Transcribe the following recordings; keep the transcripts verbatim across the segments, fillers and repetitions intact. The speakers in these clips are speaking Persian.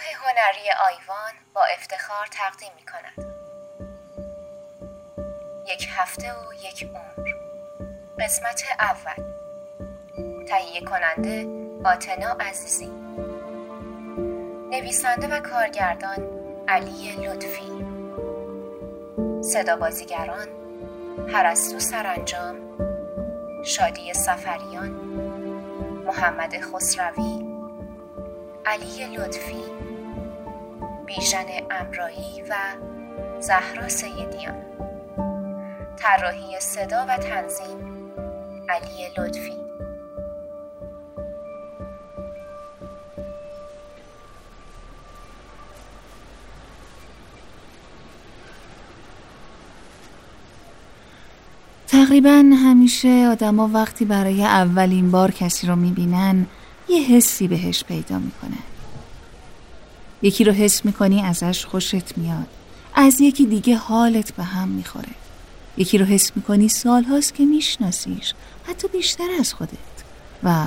گروه هنری ایوان با افتخار تقدیم می کند. یک هفته و یک عمر. قسمت اول. تهیه کننده آتنا عزیزی. نویسنده و کارگردان علی لطفی. صدا بازیگران پریسا سرانجام، شادی سفریان، محمد خسروی، علی لطفی، بیژن امرائی و زهرا سیدیان. طراحی صدا و تنظیم علی لطفی. تقریبا همیشه آدما وقتی برای اولین بار کسی رو میبینن یه حسی بهش پیدا میکنن. یکی رو حس میکنی ازش خوشت میاد، از یکی دیگه حالت به هم میخوره. یکی رو حس میکنی سال هاست که میشناسیش، حتی بیشتر از خودت، و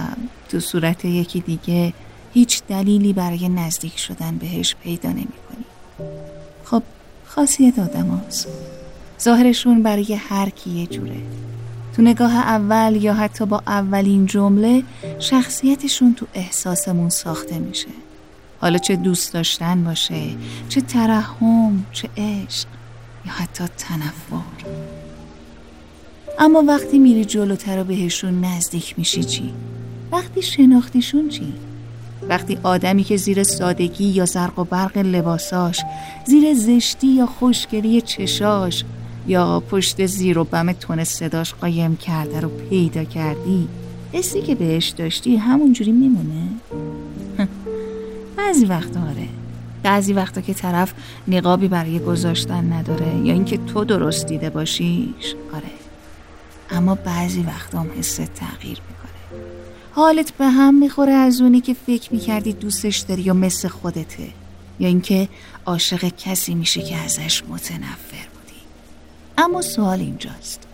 تو صورت یکی دیگه هیچ دلیلی برای نزدیک شدن بهش پیدا نمیکنی. خب خاصیت آدم هاست، ظاهرشون برای هر کی یه جوره. تو نگاه اول یا حتی با اولین جمله شخصیتشون تو احساسمون ساخته میشه، حالا چه دوست داشتن باشه، چه ترحم، چه عشق یا حتی تنفر. اما وقتی میری جلوتر و بهشون نزدیک میشی چی؟ وقتی شناختیشون چی؟ وقتی آدمی که زیر سادگی یا زرق و برق لباساش، زیر زشتی یا خوشگلی چشاش یا پشت زیر و بم تون صداش قایم کرده رو پیدا کردی، حسی که بهش داشتی همونجوری میمونه؟ بعضی وقتا آره. بعضی وقتا که طرف نقابی برای گذاشتن نداره یا اینکه تو درست دیده باشیش، آره. اما بعضی وقتا هم حس تغییر میکنه، حالت به هم میخوره از اونی که فکر میکردی دوستش داری یا مثل خودته، یا اینکه عاشق کسی میشه که ازش متنفر. اما سوال اینجاست،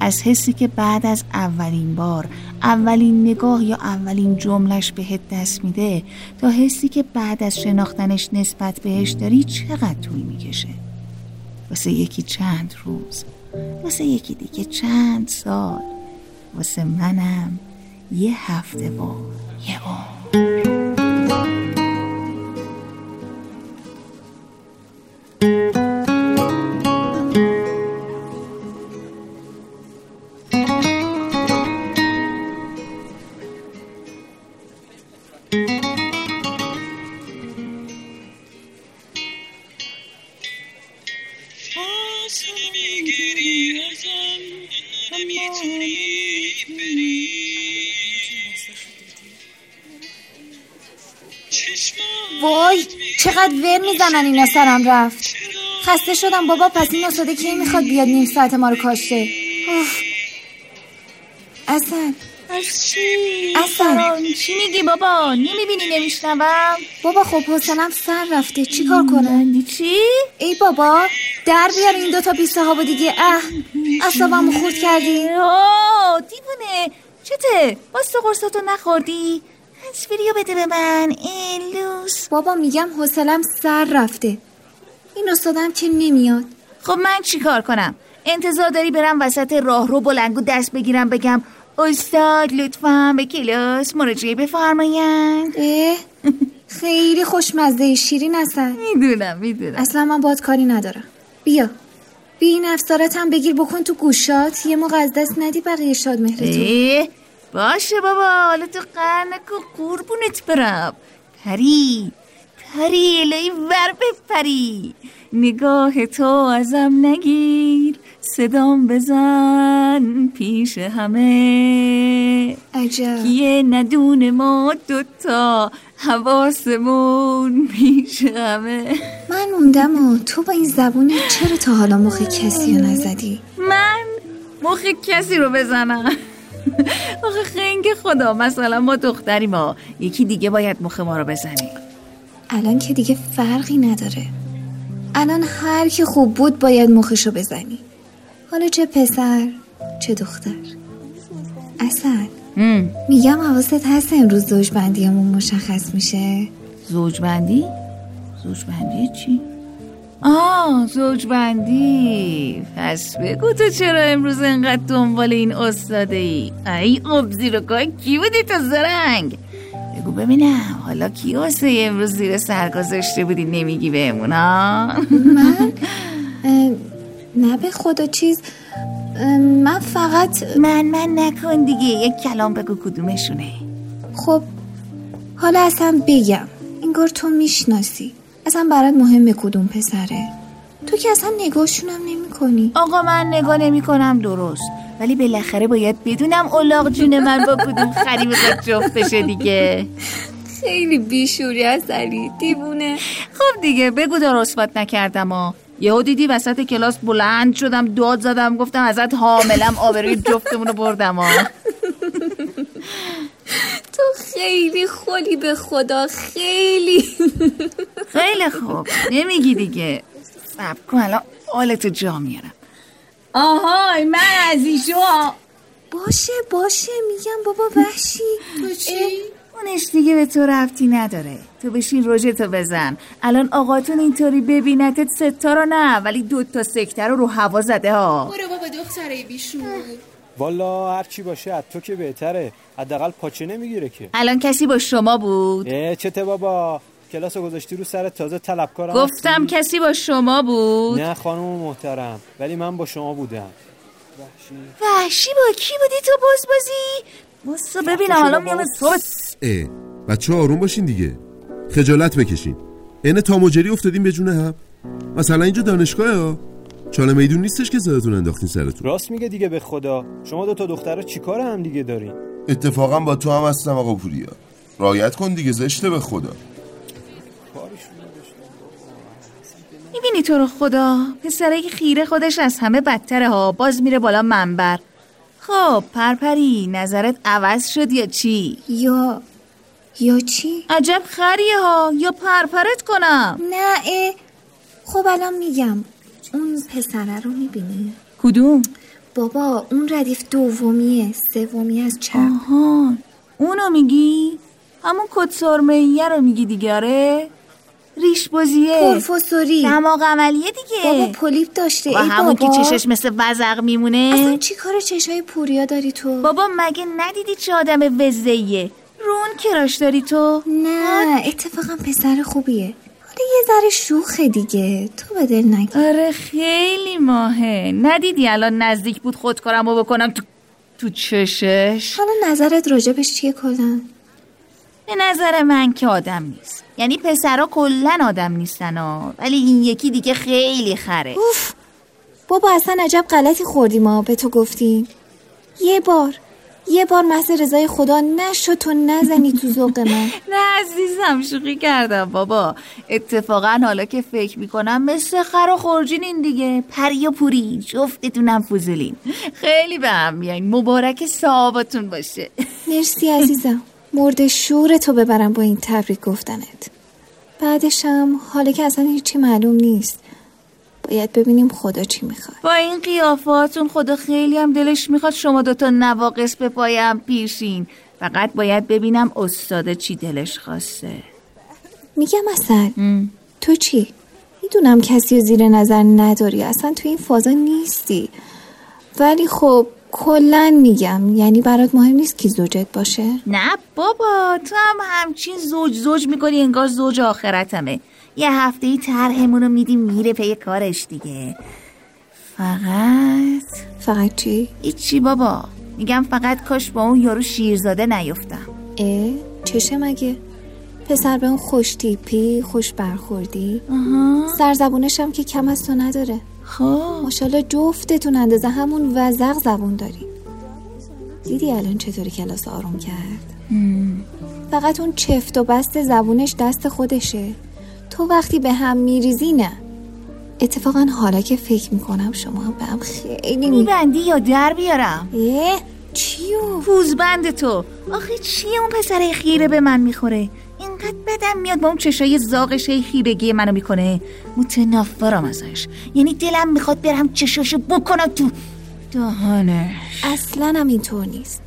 از حسی که بعد از اولین بار، اولین نگاه یا اولین جملش بهت دست میده تا حسی که بعد از شناختنش نسبت بهش داری چقدر طول میکشه؟ واسه یکی چند روز، واسه یکی دیگه چند سال، واسه منم یه هفته و یه عمر. وای چقدر ور میزنن اینا، سرم رفت، خسته شدم بابا. پس این استاده کی میخواد بیاد نیم ساعت ما رو کاشته؟ اصل اصل چی میگی بابا؟ نمیبینی نمیشنوم بابا. خب حسنم سر رفته، چی کار کنن؟ چی؟ ای بابا در بیار این دوتا بیسته ها با دیگه. اه اصابم خورد کردی. آه دیوونه چته، باز تو قرصاتو نخوردی؟ هنسفیریو بده به من الوس. بابا میگم حوصله‌ام سر رفته، این استادم که نمیاد. خب من چی کار کنم؟ انتظار داری برم وسط راه رو بلنگو دست بگیرم بگم استاد لطفاً به کلاس مراجعه بفرمایند؟ خیلی خوشمزه شیرین هستن. میدونم میدونم اصلا من باهات کاری ندارم. بیا بیا این افسارت هم بگیر بکن تو گوشات، یه موقع از دست ندی بقیه شاد مهرتون. باشه بابا، حالا تو قرنکو قربونت برم. پری پری الهی ور بپری، نگاه تو ازم نگیر، صدام بزن پیش همه. عجب کیه ندون ما دوتا، حواسمون پیش همه. من موندم و تو با این زبونه چرا تا حالا مخ کسی رو نزدی؟ من مخ کسی رو بزنم؟ آخه خنگ خدا، مثلا ما دختری ما یکی دیگه باید مخ ما رو بزنی. الان که دیگه فرقی نداره، الان هر کی خوب بود باید مخشو بزنی، حالا چه پسر چه دختر. اصلا مم. میگم حواست هست امروز زوجبندیمون مشخص میشه؟ زوجبندی؟ زوجبندی چی؟ آه زوجبندی. پس بگو تو چرا امروز انقدر دنبال این استاده ای؟ ای ابزی رو که کی بودی تو زرنگ؟ بگو ببینم حالا کی واسه امروز زیر سر گذاشته بودی نمیگی بهمون ها؟ من؟ نه به خدا چیز من فقط من من نکن دیگه، یک کلام بگو کدومشونه. خب حالا اصلا بگم، انگار تو میشناسی، اصلا برات مهمه کدوم پسره؟ تو که اصلا نگاهشونم نمی کنی. آقا من نگاه نمی کنم درست، ولی بالاخره باید بدونم اولاق جون من با کدوم خریب جفتشه دیگه. خیلی بیشوری از علی دیوونه. خب دیگه بگو درستفت نکردم ها. یهو دیدی وسط کلاس بلند شدم داد زدم گفتم ازت حاملم، آبروی جفتمونو بردم ها. تو خیلی خولی به خدا، خیلی خیلی خوب نمیگی دیگه. سب کن الان حالتو جا میارم. آهای من از ایشو باشه باشه میگم بابا وحشی. تو چی؟ اونش دیگه به تو ربطی نداره، تو بشین روژتو بزن. الان آقاتون اینطوری ببینتت ستا رو نه، ولی دو تا سکتر رو رو هوا زده ها. برو بابا دختره بیشون. والا هر چی باشه از تو که بهتره، حداقل پاچه نمیگیره که. الان کسی با شما بود؟ اه چته بابا، کلاسو گذاشتی رو سر تازه طلبکارم. گفتم هستی. کسی با شما بود؟ نه خانم محترم، ولی من با شما بودم. وحشی وحشی با کی بودی تو باز بازی؟ بسا ببینم حالا میام صبح. اه بچه آروم باشین دیگه، خجالت بکشین. اینه تا مجری افتادیم به جونه هم. مثلا اینجا دانشگاه ها چاله میدون نیستش که زادتون انداختین سرتون. راست میگه دیگه به خدا. شما دو تا دخترها چیکار هم دیگه دارین؟ اتفاقا با تو هم هستم آقا پوریا. رعایت کن دیگه، زشته به خدا. میبینی تو رو خدا پسره که خیره خودش از همه بدتره ها، باز میره بالا منبر. خب پرپری نظرت عوض شد یا چی؟ یا یا چی؟ عجب خریه ها، یا پرپرت کنم؟ نه اه خب الان میگم. اون پسره رو میبینی؟ کدوم؟ بابا اون ردیف دومیه، سومی از چپ. آها اونو میگی؟ همون کتسرمه‌ایه رو میگی دیگه، ریش بازیه، پروفسوری، دماغ عملیه دیگه. بابا پولیپ داشته. و ای همون بابا که چشش مثل وزغ میمونه. اصلا چی کار چشای پوریا داری تو؟ بابا مگه ندیدی چه آدم وزهیه؟ رون کراش داری تو؟ نه اتفاقا پسر خوبیه، یه ذره شوخه دیگه، تو به دل نگیر. آره خیلی ماهه. ندیدی الان نزدیک بود خودکارم رو بکنم تو تو چشش. حالا نظرت راجبش چیه کلن؟ به نظر من که آدم نیست، یعنی پسرها کلن آدم نیستن ها، ولی این یکی دیگه خیلی خره. اوف بابا اصلا عجب غلطی خوردیم ما. به تو گفتیم یه بار یه بار محض رضای خدا نشو تو نزنی تو ذوق من. نه عزیزم شوخی کردم بابا. اتفاقا حالا که فکر میکنم مثل خر و خرجین این دیگه، پری و پوری جفتتونم فوزولین، خیلی به هم میایین. مبارک صاحبتون باشه. مرسی عزیزم، مرد شورتو ببرم با این تبریک گفتنت. بعدشم حالا که اصلا هیچی معلوم نیست، باید ببینیم خدا چی میخواد. با این قیافاتون خدا خیلی هم دلش میخواد شما دوتا نواقص به پایم پیشین. فقط باید ببینم استاد چی دلش خواسته. میگم اصلا ام. تو چی؟ میدونم کسی رو زیر نظر نداری، اصلا تو این فازا نیستی، ولی خب کلن میگم یعنی برات مهم نیست کی زوجت باشه؟ نه بابا تو هم همچین زوج زوج میکنی انگار زوج آخرتمه. یه هفته ای طرحمون رو میدیم میره پی کارش دیگه. فقط فقط چی؟ هیچی بابا، میگم فقط کاش با اون یارو شیرزاده نیفتم. اه چشه مگه؟ پسر به اون خوش تیپی خوش برخوردی، سرزبونش هم که کم از تو نداره. خب ماشالله جفتتون اندازه همون وزغ زبون داری. دیدی الان چطوری کلاس آروم کرد؟ مم. فقط اون چفت و بست زبونش دست خودشه، تو وقتی به هم میریزی نه. اتفاقا حالا که فکر میکنم شما هم به هم خیلی میبندی یا در بیارم. اه چیو؟ پوزبند تو. آخه چیه اون پسره خیره به من میخوره؟ اینقدر بدم میاد با اون چشای زاغش خیرگی منو میکنه. متنفرم ازش، یعنی دلم میخواد برم چشاشو بکنم تو دهانش. اصلا هم اینطور نیست،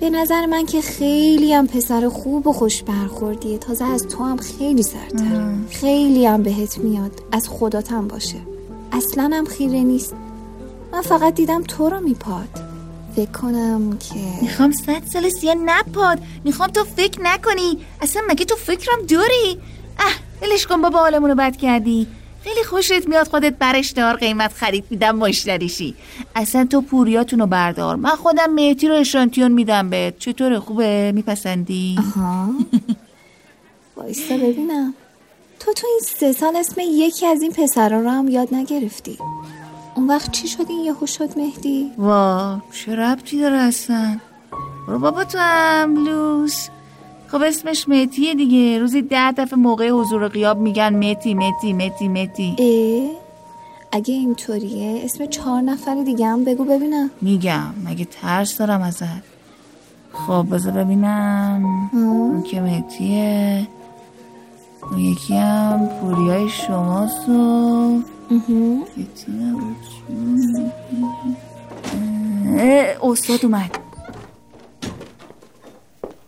به نظر من که خیلی هم پسر خوب و خوش برخوردیه. تازه از تو هم خیلی سرتره، خیلی هم بهت میاد، از خدات هم باشه، اصلا هم خیره نیست. من فقط دیدم تو رو میپاد. فکر کنم که میخوام صد سال سیاه نپاد. میخوام تو فکر نکنی. اصلا مگه تو فکرم داری؟ اه ولش کن بابا، حالمونو بد کردی. خیلی خوشت میاد خودت برش دار قیمت خرید میدم مشتریشی. اصلا تو پوریاتونو بردار، من خودم مهتی رو اشانتیون میدم بهت. چطوره، خوبه، میپسندی؟ آها وایستا ببینم. تو تو این سه سال اسم یکی از این پسرا رو هم یاد نگرفتی. اون وقت چی شد این یهو شد مهدی؟ وا چه ربطی داره اصلا؟ برو بابا تو املوس. خب اسمش مهدیه دیگه. روزی ده دفعه موقع حضور غیاب میگن مهدی مهدی مهدی مهدی. اه اگه اینطوریه اسم چهار نفر دیگه هم بگو ببینم. میگم مگه ترس دارم ازت؟ خب بذار ببینم. اون که مهدیه، اون یکی هم پوریای شماست و استاد اومد.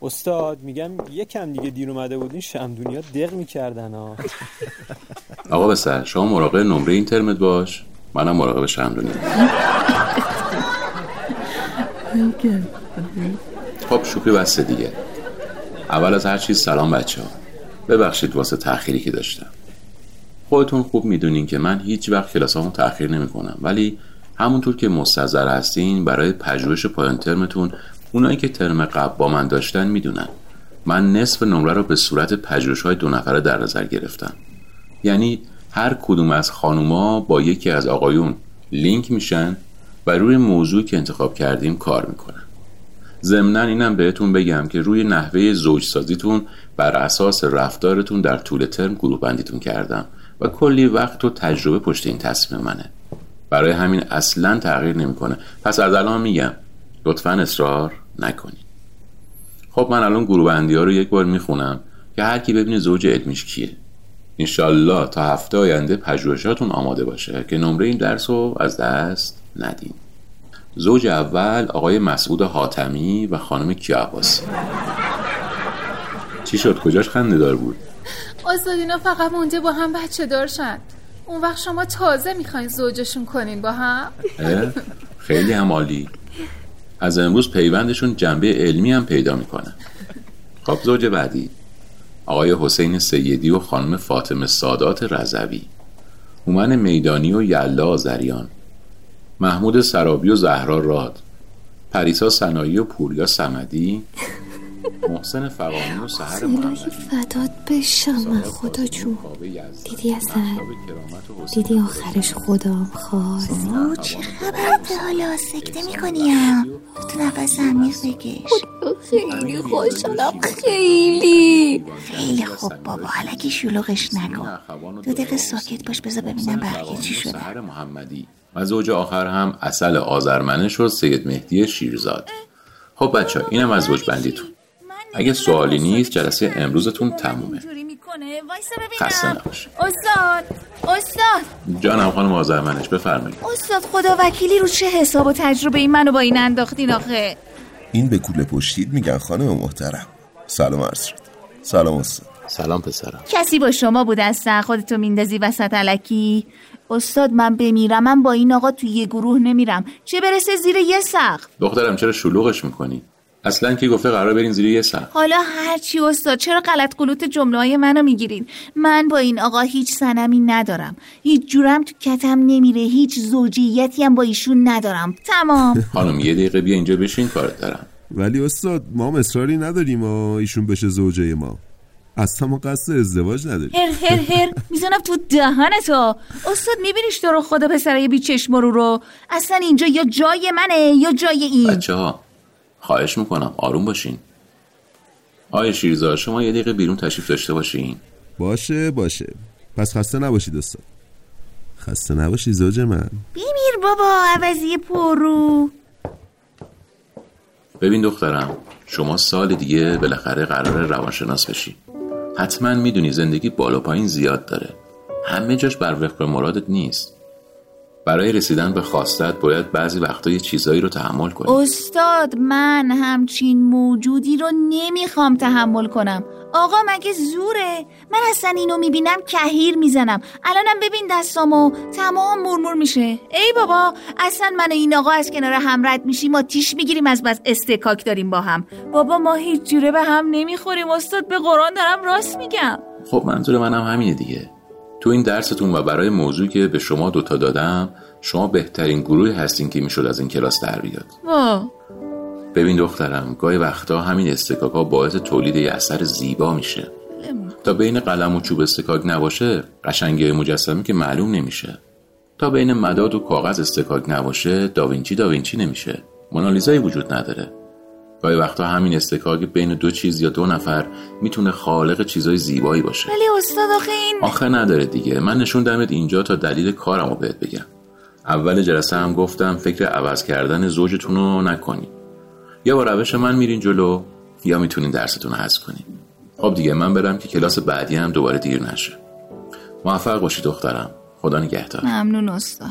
استاد میگم یکم دیگه دیر اومده بودین شمدونیا دق میکردن ها. آقا بسر شما مراقب نمره این ترمت باش، منم مراقب شمدونیا. خب شوخی بسته دیگه. اول از هر چیز سلام بچه ها، ببخشید واسه تأخیری که داشتم. خودتون خوب میدونین که من هیچ وقت کلاسامو تأخیر نمی کنم، ولی همونطور که مستحضر هستین برای پژوهش پایان ترمتون اونایی که ترم قبل با من داشتن میدونن من نصف نمره رو به صورت پژوهش‌های دو نفره در نظر گرفتم. یعنی هر کدوم از خانوما با یکی از آقایون لینک میشن و روی موضوعی که انتخاب کردیم کار میکنن. ضمناً اینم بهتون بگم که روی نحوه زوجسازیتون بر اساس رفتارتون در طول ترم گروه بندیتون کردم و کلی وقت و تجربه پشت این تصمیم منه، برای همین اصلاً تغییر نمیکنه. پس از الان میگم لطفاً اصرار نکنید. خب من الان گروه بندی‌ها رو یک بار میخونم که هر کی ببینه زوج علمیش کیه. انشالله تا هفته آینده پژوهشاتون آماده باشه که نمره این درس رو از دست ندین. زوج اول آقای مسعود حاتمی و خانم کیا عباسی. چی شد؟ کجاش خنده‌دار بود؟ آزادینا فقط مونده با هم بچه دارشن. اون وقت شما تازه میخواین زوجشون کنین با هم؟ خیلی هم عالی. از امروز پیوندشون جنبه علمی هم پیدا میکنه. خب زوج بعدی آقای حسین سیدی و خانم فاطمه سادات رزوی، هومن میدانی و یلا آزریان، محمود سرابی و زهرار راد، پریسا سنایی و پوریا سمدی، محسن فرامون و سهر محمدی. فدات بشم من خدا جون. دیدی اصلا دیدی آخرش خدام خواست. او چه خبرت حالا سکته میکنی هم؟ تو نفس عمیق بکش. خیلی خوشحالم. خیلی خیلی خوب بابا، حالا که شلوغش نکن، دو دقیقه ساکت باش بذار ببینم بقیه چی شده. سهر محمدی و زوج آخر هم عسل آذرمنه شد سید مهدی شیرزاد. خب بچه ها اینم از زوج بندیتون. اگه سوالی نیست جلسه امروزتون تمومه. خسته نباشه. استاد استاد جانم خانم آذرمنش بفرمایید. استاد خدا وکیلی رو چه حساب و تجربه این منو با این انداختین آخه؟ این به کوله پشتید میگن خانم محترم. سلام عرض شد. سلام استاد. سلام پسرم. کسی با شما بود اصلا؟ خودتو میندازی وسط الکی. استاد من بمیرم من با این آقا توی یه گروه نمیرم، چه برسه زیر یه سقف. دخترم چرا شلوغش میکنی؟ اصلا کی گفته قرار برین زیر یه سقف؟ حالا هر چی استاد، چرا غلط غلط جمله‌های منو میگیرین؟ من با این آقا هیچ صنمی ندارم، هیچ جورم تو کتم نمیره، هیچ زوجیتی هم با ایشون ندارم. تمام. خانم یه دقیقه بیا اینجا بشین کارت دارم. ولی استاد ما مصراری نداریم ما ایشون بشه زوجه ما. اصلا ما قصد ازدواج نداریم. هر هر هر میزنم تو دهنتو. استاد میبینیش تو رو خدا پسرای بی چشمو رو رو. اصلا اینجا یا جای منه یا جای این. بچه‌ها خواهش میکنم آروم باشین. آیه شیرزاد شما یه دقیقه بیرون تشریف داشته باشین. باشه باشه. پس خسته نباشید استاد. خسته نباشی زوج من. بمیر بابا عوضی پرو. ببین دخترم شما سال دیگه بالاخره قراره روانشناس بشی. حتما میدونی زندگی بالا پایین زیاد داره، همه جاش بر وفق مرادت نیست. برای رسیدن به خواستت باید بعضی وقتا یه چیزایی رو تحمل کنی. استاد من همچین موجودی رو نمیخوام تحمل کنم. آقا مگه زوره؟ من اصلا اینو میبینم کهیر میزنم. الانم ببین دستامو، تمام مرمور میشه. ای بابا، اصلا من و این آقا از کنار هم رد میشیم، ما تیش میگیریم از بس استکاک داریم با هم. بابا ما هیچ جوره به هم نمیخوریم. استاد به قرآن دارم راست میگم. خب منظور منم همینه دیگه. تو این درستون و برای موضوعی که به شما دوتا دادم، شما بهترین گروه هستین که میشد از این کلاس در بیاد. وا ببین دخترم، گاهی وقتا همین استکاکا باعث تولید یه اثر زیبا میشه. تا بین قلم و چوب استکاک نباشه، قشنگی مجسمه که معلوم نمیشه. تا بین مداد و کاغذ استکاک نباشه، داوینچی داوینچی نمیشه. مونالیزایی وجود نداره. گاهی وقتا همین استکاک بین دو چیز یا دو نفر میتونه خالق چیزای زیبایی باشه. ولی استاد آخه این آخه نداره دیگه. من نشوندمت اینجا تا دلیل کارمو بهت بگم. اول جلسه هم گفتم فکر عوض کردن زوجتون رو نکنید. یا با روش من میرین جلو یا میتونین درستون رو حذف کنین. خب دیگه من برم که کلاس بعدی هم دوباره دیر نشه. موفق باشی دخترم. خدا نگهدار. ممنون استاد.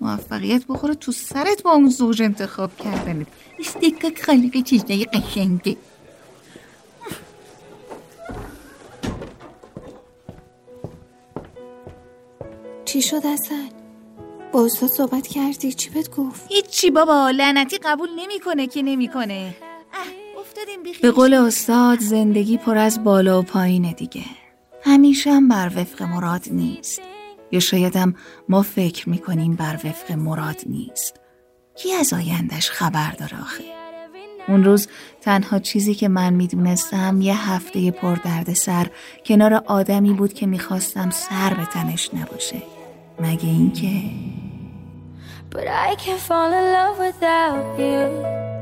موفقیت بخوره تو سرت با اون زوج انتخاب کردنت. استکاک خالق چیزای قشنگه. چی شد اصلا؟ با استاد صحبت کردی؟ چی بهت گفت؟ هیچی بابا، لعنتی قبول نمیکنه که نمیکنه. افتادیم بخیش. به قول استاد زندگی پر از بالا و پایینه دیگه. همیشه هم بر وفق مراد نیست. یا شاید هم ما فکر میکنیم بر وفق مراد نیست. کی از آیندش خبر داره آخه؟ اون روز تنها چیزی که من میدونستم یه هفته پر درد سر کنار آدمی بود که میخواستم سر به تنش نباشه. مگه این که But I can't fall in love without you.